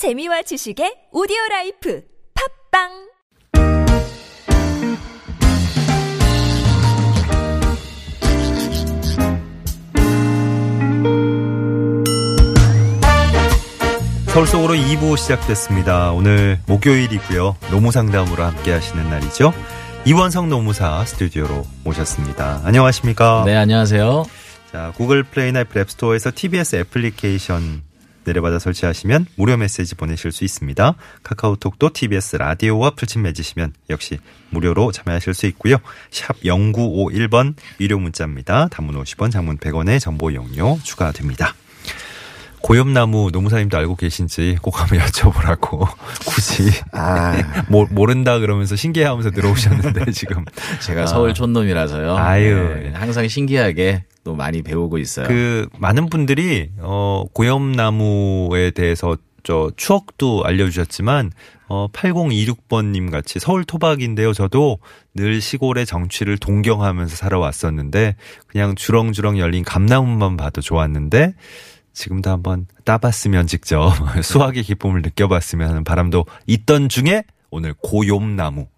재미와 지식의 오디오라이프 팝빵 서울 속으로 2부 시작됐습니다. 오늘 목요일이고요. 노무상담으로 함께 하시는 날이죠. 이원석 노무사 스튜디오로 모셨습니다. 안녕하십니까? 네, 안녕하세요. 자, 구글 플레이나 애플 앱스토어에서 TBS 애플리케이션 내려받아 설치하시면 무료 메시지 보내실 수 있습니다. 카카오톡도 TBS 라디오와 풀친 맺으시면 역시 무료로 참여하실 수 있고요. 샵 0951번 유료 문자입니다. 단문 50원, 장문 100원의 정보 이용료 추가됩니다. 고엽나무 노무사님도 알고 계신지 꼭 한번 여쭤보라고 굳이 모른다 그러면서 신기해하면서 들어오셨는데 지금 제가 서울 촌놈이라서요. 네, 항상 신기하게 또 많이 배우고 있어요. 그 많은 분들이 고엽나무에 대해서 저 추억도 알려주셨지만 8026번님 같이 서울 토박인데요. 저도 늘 시골의 정취를 동경하면서 살아왔었는데 그냥 주렁주렁 열린 감나무만 봐도 좋았는데 지금도 한번 따봤으면 직접 수확의 기쁨을 느껴봤으면 하는 바람도 있던 중에 오늘 고염나무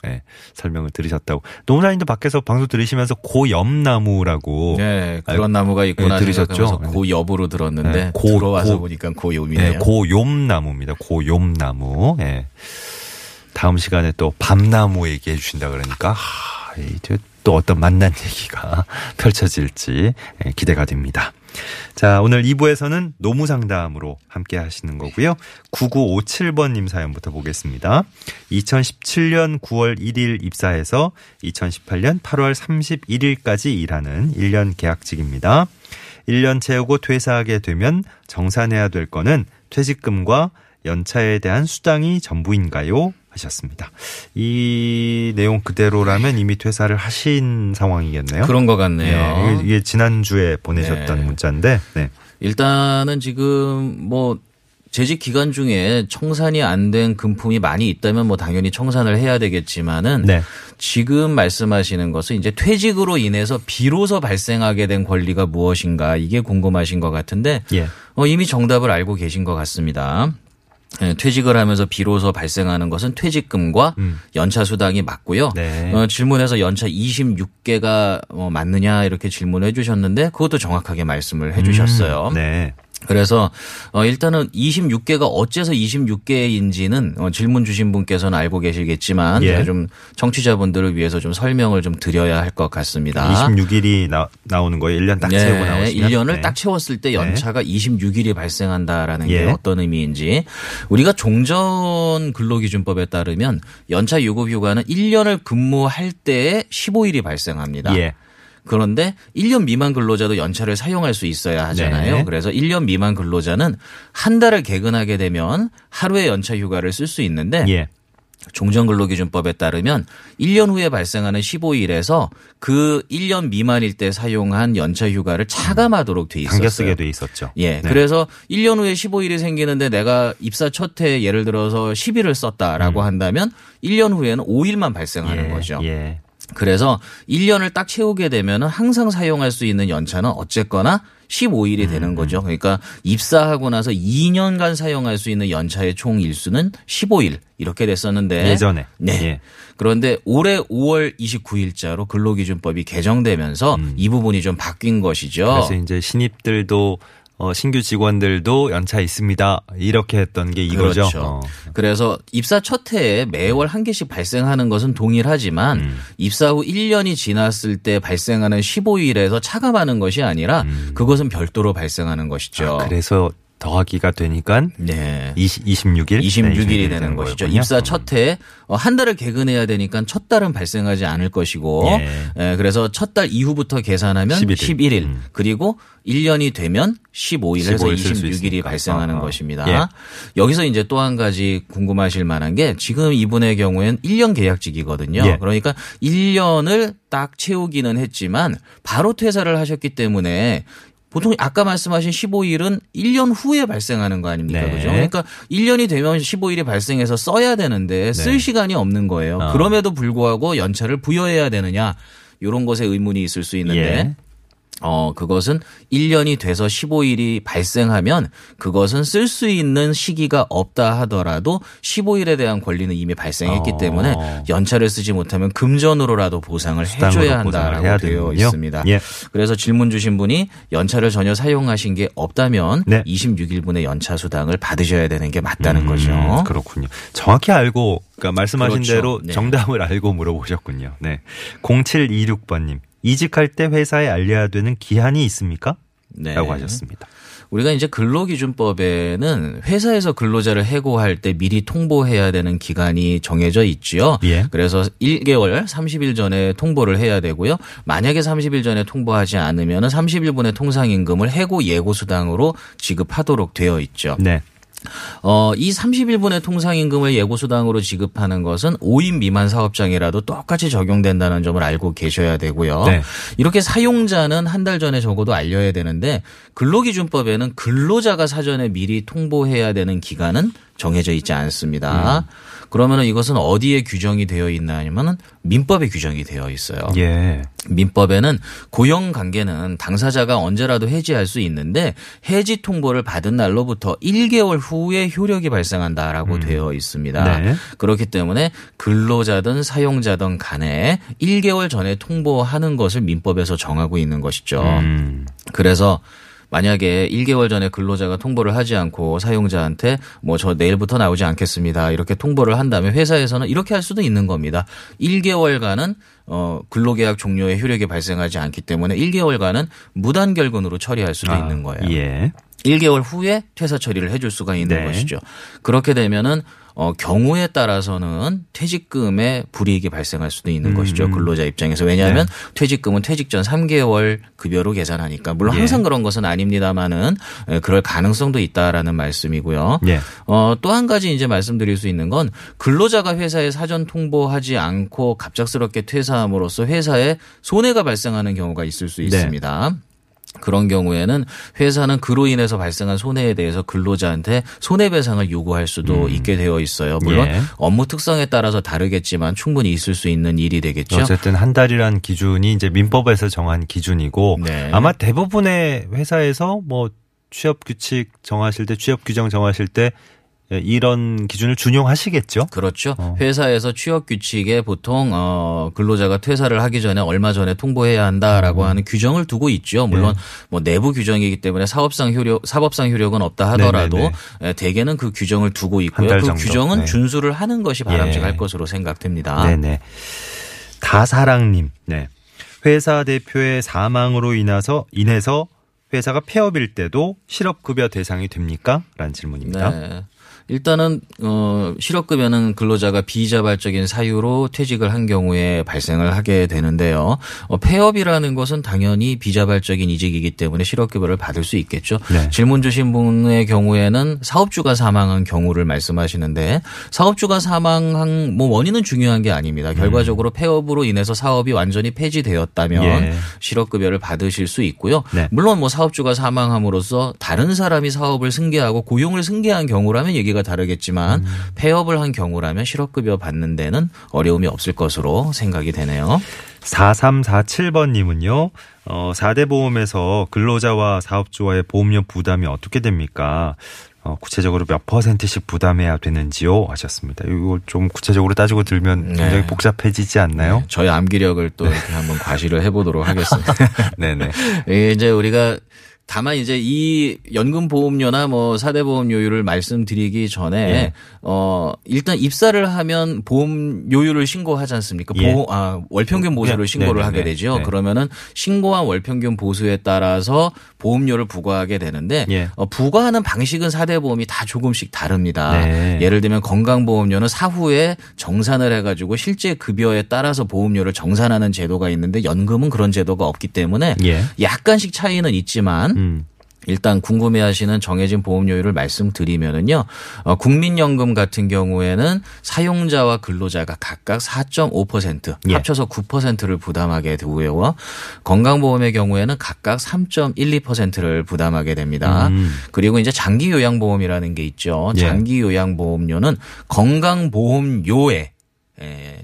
설명을 들으셨다고. 노무사님도 밖에서 방송 들으시면서 고염나무라고. 네, 그런 나무가 있구나 들으셨죠. 고엽으로 들었는데 들어와서 보니까 고염이네요. 고염나무입니다. 고염나무. 다음 시간에 또 밤나무 얘기해 주신다 그러니까 또 어떤 만난 얘기가 펼쳐질지 기대가 됩니다. 자, 오늘 2부에서는 노무상담으로 함께 하시는 거고요. 9957번님 사연부터 보겠습니다. 2017년 9월 1일 입사해서 2018년 8월 31일까지 일하는 1년 계약직입니다. 1년 채우고 퇴사하게 되면 정산해야 될 거는 퇴직금과 연차에 대한 수당이 전부인가요? 하셨습니다. 이 내용 그대로라면 이미 퇴사를 하신 상황이겠네요. 그런 것 같네요. 이게 지난주에 보내셨던 문자인데. 일단은 지금 뭐 재직 기간 중에 청산이 안 된 금품이 많이 있다면 뭐 당연히 청산을 해야 되겠지만은 지금 말씀하시는 것은 이제 퇴직으로 인해서 비로소 발생하게 된 권리가 무엇인가 이게 궁금하신 것 같은데 이미 정답을 알고 계신 것 같습니다. 퇴직을 하면서 비로소 발생하는 것은 퇴직금과 연차 수당이 맞고요. 질문에서 연차 26개가 맞느냐 이렇게 질문해 주셨는데 그것도 정확하게 말씀을 해 주셨어요. 그래서 일단은 26개가 어째서 26개인지는 질문 주신 분께서는 알고 계시겠지만 제가 좀 청취자분들을 위해서 좀 설명을 좀 드려야 할 것 같습니다. 26일이 나오는 거예요? 1년 딱 채우고 나오시면? 1년을 딱 채웠을 때 연차가 26일이 발생한다라는 게 어떤 의미인지 우리가 종전 근로기준법에 따르면 연차 유급휴가는 1년을 근무할 때에 15일이 발생합니다. 그런데 1년 미만 근로자도 연차를 사용할 수 있어야 하잖아요. 그래서 1년 미만 근로자는 한 달을 개근하게 되면 하루의 연차 휴가를 쓸 수 있는데 종전근로기준법에 따르면 1년 후에 발생하는 15일에서 그 1년 미만일 때 사용한 연차휴가를 차감하도록 돼 있었어요. 당겨쓰게 돼 있었죠. 그래서 1년 후에 15일이 생기는데 내가 입사 첫 해에 예를 들어서 10일을 썼다라고 한다면 1년 후에는 5일만 발생하는 거죠. 그래서 1년을 딱 채우게 되면 항상 사용할 수 있는 연차는 어쨌거나 15일이 되는 거죠. 그러니까 입사하고 나서 2년간 사용할 수 있는 연차의 총 일수는 15일 이렇게 됐었는데 예전에. 그런데 올해 5월 29일자로 근로기준법이 개정되면서 이 부분이 좀 바뀐 것이죠. 그래서 이제 신입들도 신규 직원들도 연차 있습니다. 이렇게 했던 게 이거죠. 그래서 입사 첫 해에 매월 한 개씩 발생하는 것은 동일하지만 입사 후 1년이 지났을 때 발생하는 15일에서 차감하는 것이 아니라 그것은 별도로 발생하는 것이죠. 그래서 더하기가 되니까 26일이 되는 것이죠. 입사 첫 해 한 달을 개근해야 되니까 첫 달은 발생하지 않을 것이고 그래서 첫 달 이후부터 계산하면 11일 그리고 1년이 되면 15일에서 26일이 발생하는 것입니다. 여기서 이제 또 한 가지 궁금하실 만한 게 지금 이분의 경우에는 1년 계약직이거든요. 그러니까 1년을 딱 채우기는 했지만 바로 퇴사를 하셨기 때문에 보통 아까 말씀하신 15일은 1년 후에 발생하는 거 아닙니까? 그죠? 그러니까 1년이 되면 15일이 발생해서 써야 되는데 쓸 시간이 없는 거예요. 그럼에도 불구하고 연차를 부여해야 되느냐 이런 것에 의문이 있을 수 있는데 그것은 1년이 돼서 15일이 발생하면 그것은 쓸 수 있는 시기가 없다 하더라도 15일에 대한 권리는 이미 발생했기 때문에 연차를 쓰지 못하면 금전으로라도 보상을 해줘야 한다라고 되어 있습니다. 예. 그래서 질문 주신 분이 연차를 전혀 사용하신 게 없다면 네. 26일분의 연차 수당을 받으셔야 되는 게 맞다는 거죠. 그렇군요. 정확히 알고 그러니까 말씀하신 그렇죠. 대로 네. 정답을 알고 물어보셨군요. 네. 0726번님. 이직할 때 회사에 알려야 되는 기한이 있습니까? 네. 라고 하셨습니다. 우리가 이제 근로기준법에는 회사에서 근로자를 해고할 때 미리 통보해야 되는 기간이 정해져 있지요. 예. 그래서 1개월 30일 전에 통보를 해야 되고요. 만약에 30일 전에 통보하지 않으면 30일분의 통상임금을 해고 예고수당으로 지급하도록 되어 있죠. 네. 이 30일분의 통상임금을 예고수당으로 지급하는 것은 5인 미만 사업장이라도 똑같이 적용된다는 점을 알고 계셔야 되고요. 네. 이렇게 사용자는 한 달 전에 적어도 알려야 되는데 근로기준법에는 근로자가 사전에 미리 통보해야 되는 기간은 정해져 있지 않습니다. 그러면 이것은 어디에 규정이 되어 있나 하면 민법에 규정이 되어 있어요. 예. 민법에는 고용관계는 당사자가 언제라도 해지할 수 있는데 해지 통보를 받은 날로부터 1개월 후에 효력이 발생한다라고 되어 있습니다. 네. 그렇기 때문에 근로자든 사용자든 간에 1개월 전에 통보하는 것을 민법에서 정하고 있는 것이죠. 그래서 만약에 1개월 전에 근로자가 통보를 하지 않고 사용자한테 저 내일부터 나오지 않겠습니다. 이렇게 통보를 한다면 회사에서는 이렇게 할 수도 있는 겁니다. 1개월간은 근로계약 종료의 효력이 발생하지 않기 때문에 1개월간은 무단결근으로 처리할 수도 있는 거예요. 예. 1개월 후에 퇴사 처리를 해줄 수가 있는 네. 것이죠. 그렇게 되면은 경우에 따라서는 퇴직금에 불이익이 발생할 수도 있는 것이죠. 근로자 입장에서. 왜냐하면 네. 퇴직금은 퇴직 전 3개월 급여로 계산하니까. 물론 항상 예. 그런 것은 아닙니다만은 그럴 가능성도 있다라는 말씀이고요. 예. 또 한 가지 이제 말씀드릴 수 있는 건 근로자가 회사에 사전 통보하지 않고 갑작스럽게 퇴사함으로써 회사에 손해가 발생하는 경우가 있을 수 있습니다. 네. 그런 경우에는 회사는 그로 인해서 발생한 손해에 대해서 근로자한테 손해배상을 요구할 수도 있게 되어 있어요. 물론 예. 업무 특성에 따라서 다르겠지만 충분히 있을 수 있는 일이 되겠죠. 어쨌든 한 달이란 기준이 이제 민법에서 정한 기준이고 네. 아마 대부분의 회사에서 취업 규칙 정하실 때 취업 규정 정하실 때 이런 기준을 준용하시겠죠? 그렇죠. 회사에서 취업 규칙에 보통 근로자가 퇴사를 하기 전에 얼마 전에 통보해야 한다라고 하는 규정을 두고 있죠. 물론 네. 내부 규정이기 때문에 사법상 효력은 없다 하더라도 네네네. 대개는 그 규정을 두고 있고요. 그 규정은 네. 준수를 하는 것이 바람직할 예. 것으로 생각됩니다. 네네. 다사랑님, 네. 회사 대표의 사망으로 인해서 회사가 폐업일 때도 실업급여 대상이 됩니까? 라는 질문입니다. 네. 일단은 실업급여는 근로자가 비자발적인 사유로 퇴직을 한 경우에 발생을 하게 되는데요. 폐업이라는 것은 당연히 비자발적인 이직이기 때문에 실업급여를 받을 수 있겠죠. 네. 질문 주신 분의 경우에는 사업주가 사망한 경우를 말씀하시는데 사업주가 사망한 원인은 중요한 게 아닙니다. 결과적으로 폐업으로 인해서 사업이 완전히 폐지되었다면 예. 실업급여를 받으실 수 있고요. 네. 물론 사업주가 사망함으로써 다른 사람이 사업을 승계하고 고용을 승계한 경우라면 얘기가 다르겠지만 폐업을 한 경우라면 실업급여 받는 데는 어려움이 없을 것으로 생각이 되네요. 4347번님은요. 4대 보험에서 근로자와 사업주와의 보험료 부담이 어떻게 됩니까? 구체적으로 몇 %씩 부담해야 되는지요? 하셨습니다. 이걸 좀 구체적으로 따지고 들면 굉장히 네. 복잡해지지 않나요? 네. 저희 암기력을 또 이렇게 한번 과시를 해보도록 하겠습니다. 네네. 이제 우리가 다만 이제 이 연금 보험료나 4대 보험료율을 말씀드리기 전에 예. 일단 입사를 하면 보험료율을 신고하지 않습니까? 예. 월평균 보수를 신고를 하게 되죠. 네. 그러면은 신고한 월평균 보수에 따라서 보험료를 부과하게 되는데 예. 부과하는 방식은 4대 보험이 다 조금씩 다릅니다. 네. 예를 들면 건강보험료는 사후에 정산을 해가지고 실제 급여에 따라서 보험료를 정산하는 제도가 있는데 연금은 그런 제도가 없기 때문에 예. 약간씩 차이는 있지만 일단 궁금해하시는 정해진 보험료율을 말씀드리면은요, 국민연금 같은 경우에는 사용자와 근로자가 각각 4.5% 예. 합쳐서 9%를 부담하게 되고요. 건강보험의 경우에는 각각 3.12%를 부담하게 됩니다. 그리고 이제 장기요양보험이라는 게 있죠. 장기요양보험료는 건강보험료에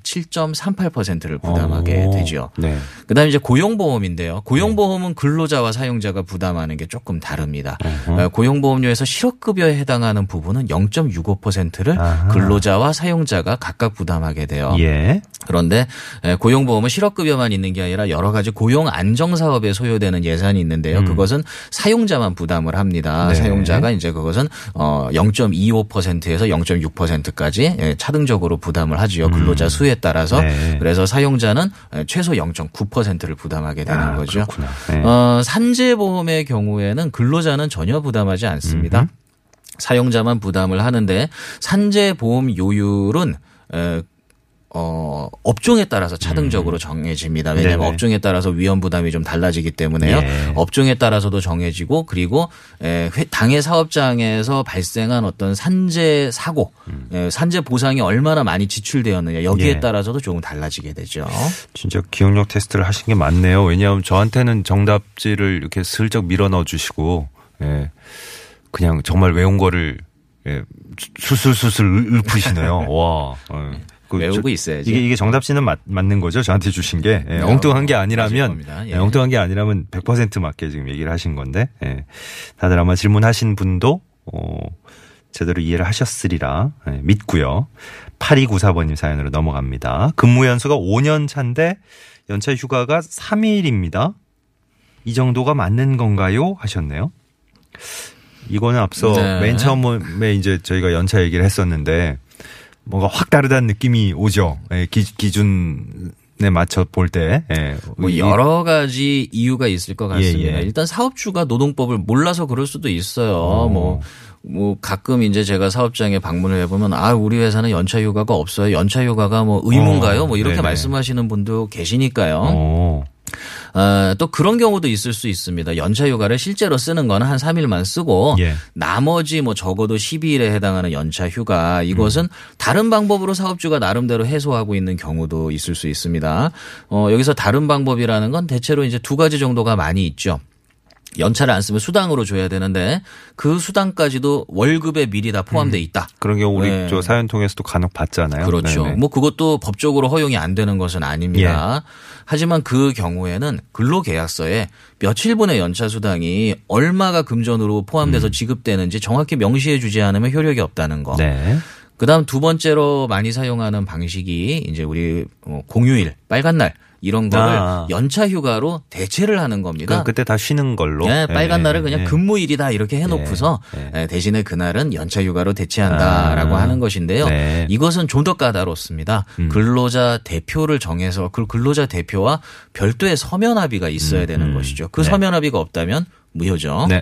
7.38%를 부담하게 되죠. 네. 그다음에 이제 고용보험인데요. 고용보험은 근로자와 사용자가 부담하는 게 조금 다릅니다. 어허. 고용보험료에서 실업급여에 해당하는 부분은 0.65%를 아하. 근로자와 사용자가 각각 부담하게 돼요. 예. 그런데 고용보험은 실업급여만 있는 게 아니라 여러 가지 고용안정사업에 소요되는 예산이 있는데요. 그것은 사용자만 부담을 합니다. 네. 사용자가 이제 그것은 0.25%에서 0.6%까지 차등적으로 부담을 하지요. 근로자 수에 따라서. 네. 그래서 사용자는 최소 0.9%를 부담하게 되는 거죠. 네. 산재보험의 경우에는 근로자는 전혀 부담하지 않습니다. 사용자만 부담을 하는데 산재보험 요율은 업종에 따라서 차등적으로 정해집니다. 왜냐하면 네네. 업종에 따라서 위험 부담이 좀 달라지기 때문에요. 네. 업종에 따라서도 정해지고 그리고 당해 사업장에서 발생한 어떤 산재 사고, 산재 보상이 얼마나 많이 지출되었느냐 여기에 네. 따라서도 조금 달라지게 되죠. 진짜 기억력 테스트를 하신 게 많네요. 왜냐하면 저한테는 정답지를 이렇게 슬쩍 밀어 넣어주시고 그냥 정말 외운 거를 술술술술 읊으시네요. 와. 외우고 있어야지. 이게 정답지는 맞는 거죠? 저한테 주신 게. 예, 엉뚱한 게 아니라면, 예. 엉뚱한 게 아니라면 100% 맞게 지금 얘기를 하신 건데, 예. 다들 아마 질문하신 분도, 제대로 이해를 하셨으리라 믿고요. 8294번님 사연으로 넘어갑니다. 근무 연수가 5년 차인데, 연차 휴가가 3일입니다. 이 정도가 맞는 건가요? 하셨네요. 이거는 앞서 네. 맨 처음에 이제 저희가 연차 얘기를 했었는데, 뭔가 확 다르다는 느낌이 오죠. 기준에 맞춰 볼 때. 뭐 여러 가지 이유가 있을 것 같습니다. 예, 예. 일단 사업주가 노동법을 몰라서 그럴 수도 있어요. 뭐 가끔 이제 제가 사업장에 방문을 해보면 우리 회사는 연차휴가가 없어요. 연차휴가가 뭐 의무인가요? 뭐 이렇게 네네. 말씀하시는 분도 계시니까요. 또 그런 경우도 있을 수 있습니다. 연차휴가를 실제로 쓰는 건 한 3일만 쓰고 예. 나머지 뭐 적어도 12일에 해당하는 연차휴가 이것은 다른 방법으로 사업주가 나름대로 해소하고 있는 경우도 있을 수 있습니다. 여기서 다른 방법이라는 건 대체로 이제 두 가지 정도가 많이 있죠. 연차를 안 쓰면 수당으로 줘야 되는데 그 수당까지도 월급에 미리 다 포함돼 있다. 그런 경우 우리 저 사연 통해서도 간혹 봤잖아요. 그렇죠. 네네. 뭐 그것도 법적으로 허용이 안 되는 것은 아닙니다. 예. 하지만 그 경우에는 근로계약서에 며칠분의 연차 수당이 얼마가 금전으로 포함돼서 지급되는지 정확히 명시해 주지 않으면 효력이 없다는 거. 네. 그다음 두 번째로 많이 사용하는 방식이 이제 우리 공휴일, 빨간 날 이런 거를 연차 휴가로 대체를 하는 겁니다. 그럼 그때 다 쉬는 걸로. 네, 빨간 날을 그냥 근무일이다 이렇게 해놓고서 대신에 그날은 연차 휴가로 대체한다라고 하는 것인데요. 네. 이것은 좀 더 까다롭습니다. 근로자 대표를 정해서 그 근로자 대표와 별도의 서면 합의가 있어야 되는 것이죠. 그 서면 합의가 없다면 무효죠. 네.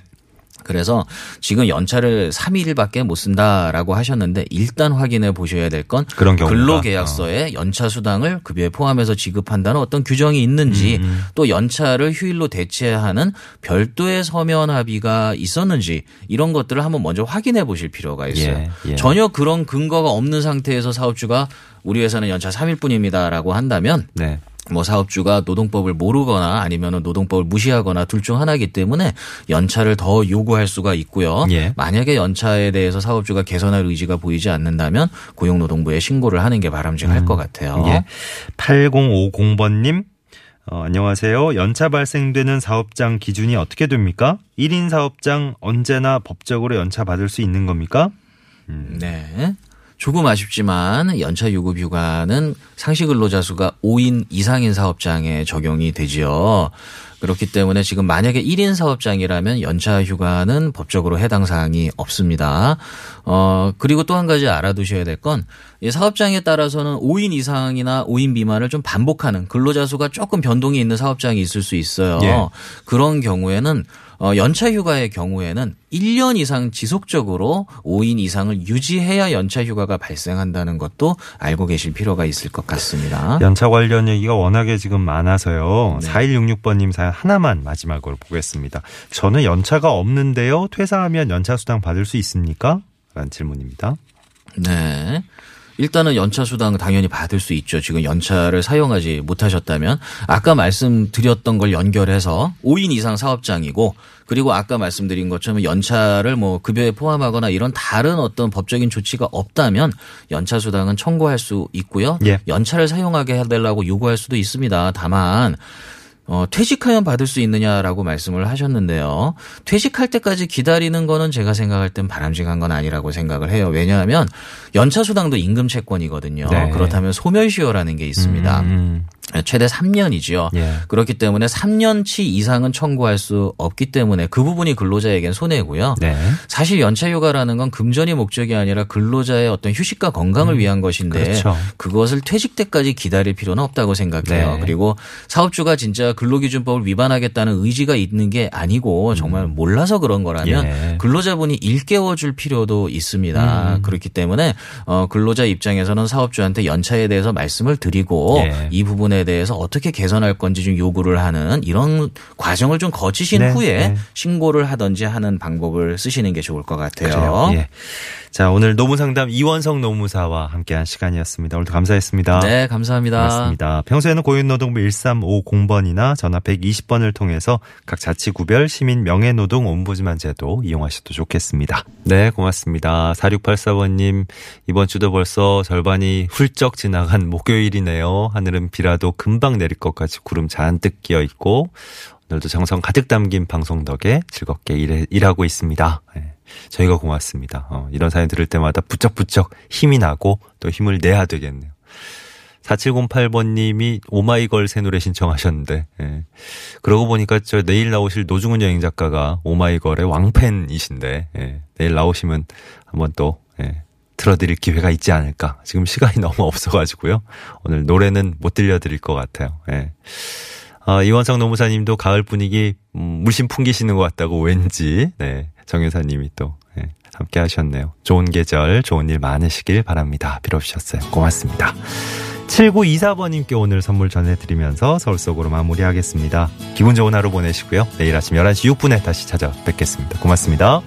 그래서 지금 연차를 3일밖에 못 쓴다라고 하셨는데 일단 확인해 보셔야 될 건 근로계약서에 연차 수당을 급여에 포함해서 지급한다는 어떤 규정이 있는지 또 연차를 휴일로 대체하는 별도의 서면 합의가 있었는지 이런 것들을 한번 먼저 확인해 보실 필요가 있어요. 예, 예. 전혀 그런 근거가 없는 상태에서 사업주가 우리 회사는 연차 3일뿐입니다라고 한다면 네. 뭐 사업주가 노동법을 모르거나 아니면은 노동법을 무시하거나 둘 중 하나이기 때문에 연차를 더 요구할 수가 있고요. 예. 만약에 연차에 대해서 사업주가 개선할 의지가 보이지 않는다면 고용노동부에 신고를 하는 게 바람직할 것 같아요. 예. 8050번님 안녕하세요. 연차 발생되는 사업장 기준이 어떻게 됩니까? 1인 사업장 언제나 법적으로 연차 받을 수 있는 겁니까? 네. 조금 아쉽지만 연차 유급 휴가는 상시 근로자 수가 5인 이상인 사업장에 적용이 되지요. 그렇기 때문에 지금 만약에 1인 사업장이라면 연차 휴가는 법적으로 해당 사항이 없습니다. 그리고 또 한 가지 알아두셔야 될 건 사업장에 따라서는 5인 이상이나 5인 미만을 좀 반복하는 근로자 수가 조금 변동이 있는 사업장이 있을 수 있어요. 예. 그런 경우에는 연차 휴가의 경우에는 1년 이상 지속적으로 5인 이상을 유지해야 연차 휴가가 발생한다는 것도 알고 계실 필요가 있을 것 같습니다. 연차 관련 얘기가 워낙에 지금 많아서요. 네. 4166번님 사연 하나만 마지막으로 보겠습니다. 저는 연차가 없는데요. 퇴사하면 연차 수당 받을 수 있습니까? 라는 질문입니다. 네. 일단은 연차 수당 당연히 받을 수 있죠. 지금 연차를 사용하지 못하셨다면. 아까 말씀드렸던 걸 연결해서 5인 이상 사업장이고, 그리고 아까 말씀드린 것처럼 연차를 뭐 급여에 포함하거나 이런 다른 어떤 법적인 조치가 없다면 연차 수당은 청구할 수 있고요. 예. 연차를 사용하게 해달라고 요구할 수도 있습니다. 다만 퇴직하면 받을 수 있느냐라고 말씀을 하셨는데요. 퇴직할 때까지 기다리는 거는 제가 생각할 땐 바람직한 건 아니라고 생각을 해요. 왜냐하면 연차수당도 임금채권이거든요. 네. 그렇다면 소멸시효라는 게 있습니다. 최대 3년이죠. 예. 그렇기 때문에 3년치 이상은 청구할 수 없기 때문에 그 부분이 근로자에겐 손해고요. 네. 사실 연차휴가라는 건 금전이 목적이 아니라 근로자의 어떤 휴식과 건강을 위한 것인데 그렇죠. 그것을 퇴직 때까지 기다릴 필요는 없다고 생각해요. 네. 그리고 사업주가 진짜 근로기준법을 위반하겠다는 의지가 있는 게 아니고 정말 몰라서 그런 거라면 예. 근로자분이 일깨워줄 필요도 있습니다. 그렇기 때문에 근로자 입장에서는 사업주한테 연차에 대해서 말씀을 드리고 예. 이 부분에 대해서 어떻게 개선할 건지 좀 요구를 하는 이런 과정을 좀 거치신 네, 후에 네. 신고를 하든지 하는 방법을 쓰시는 게 좋을 것 같아요. 예. 자, 오늘 노무상담 이원석 노무사와 함께한 시간이었습니다. 오늘도 감사했습니다. 네, 감사합니다. 고맙습니다. 평소에는 고용노동부 1350번이나 전화 120번을 통해서 각 자치구별 시민 명예노동 옴부즈만 제도 이용하셔도 좋겠습니다. 네, 고맙습니다. 4684번님, 이번 주도 벌써 절반이 훌쩍 지나간 목요일이네요. 하늘은 비라도 금방 내릴 것 같이 구름 잔뜩 끼어 있고 오늘도 정성 가득 담긴 방송 덕에 즐겁게 일하고 있습니다. 네, 저희가 고맙습니다. 이런 사연 들을 때마다 부쩍부쩍 힘이 나고 또 힘을 내야 되겠네요. 4708번님이 오마이걸 새 노래 신청하셨는데 예. 그러고 보니까 저 내일 나오실 노중훈 여행 작가가 오마이걸의 왕팬이신데 예. 내일 나오시면 한번 또 예. 들어드릴 기회가 있지 않을까. 지금 시간이 너무 없어가지고요. 오늘 노래는 못 들려드릴 것 같아요. 예. 이원석 노무사님도 가을 분위기 물씬 풍기시는 것 같다고 왠지 네, 정유사님이 또 예, 함께 하셨네요. 좋은 계절, 좋은 일 많으시길 바랍니다. 빌어주셨어요. 고맙습니다. 7924번님께 오늘 선물 전해드리면서 서울 속으로 마무리하겠습니다. 기분 좋은 하루 보내시고요. 내일 아침 11시 6분에 다시 찾아뵙겠습니다. 고맙습니다.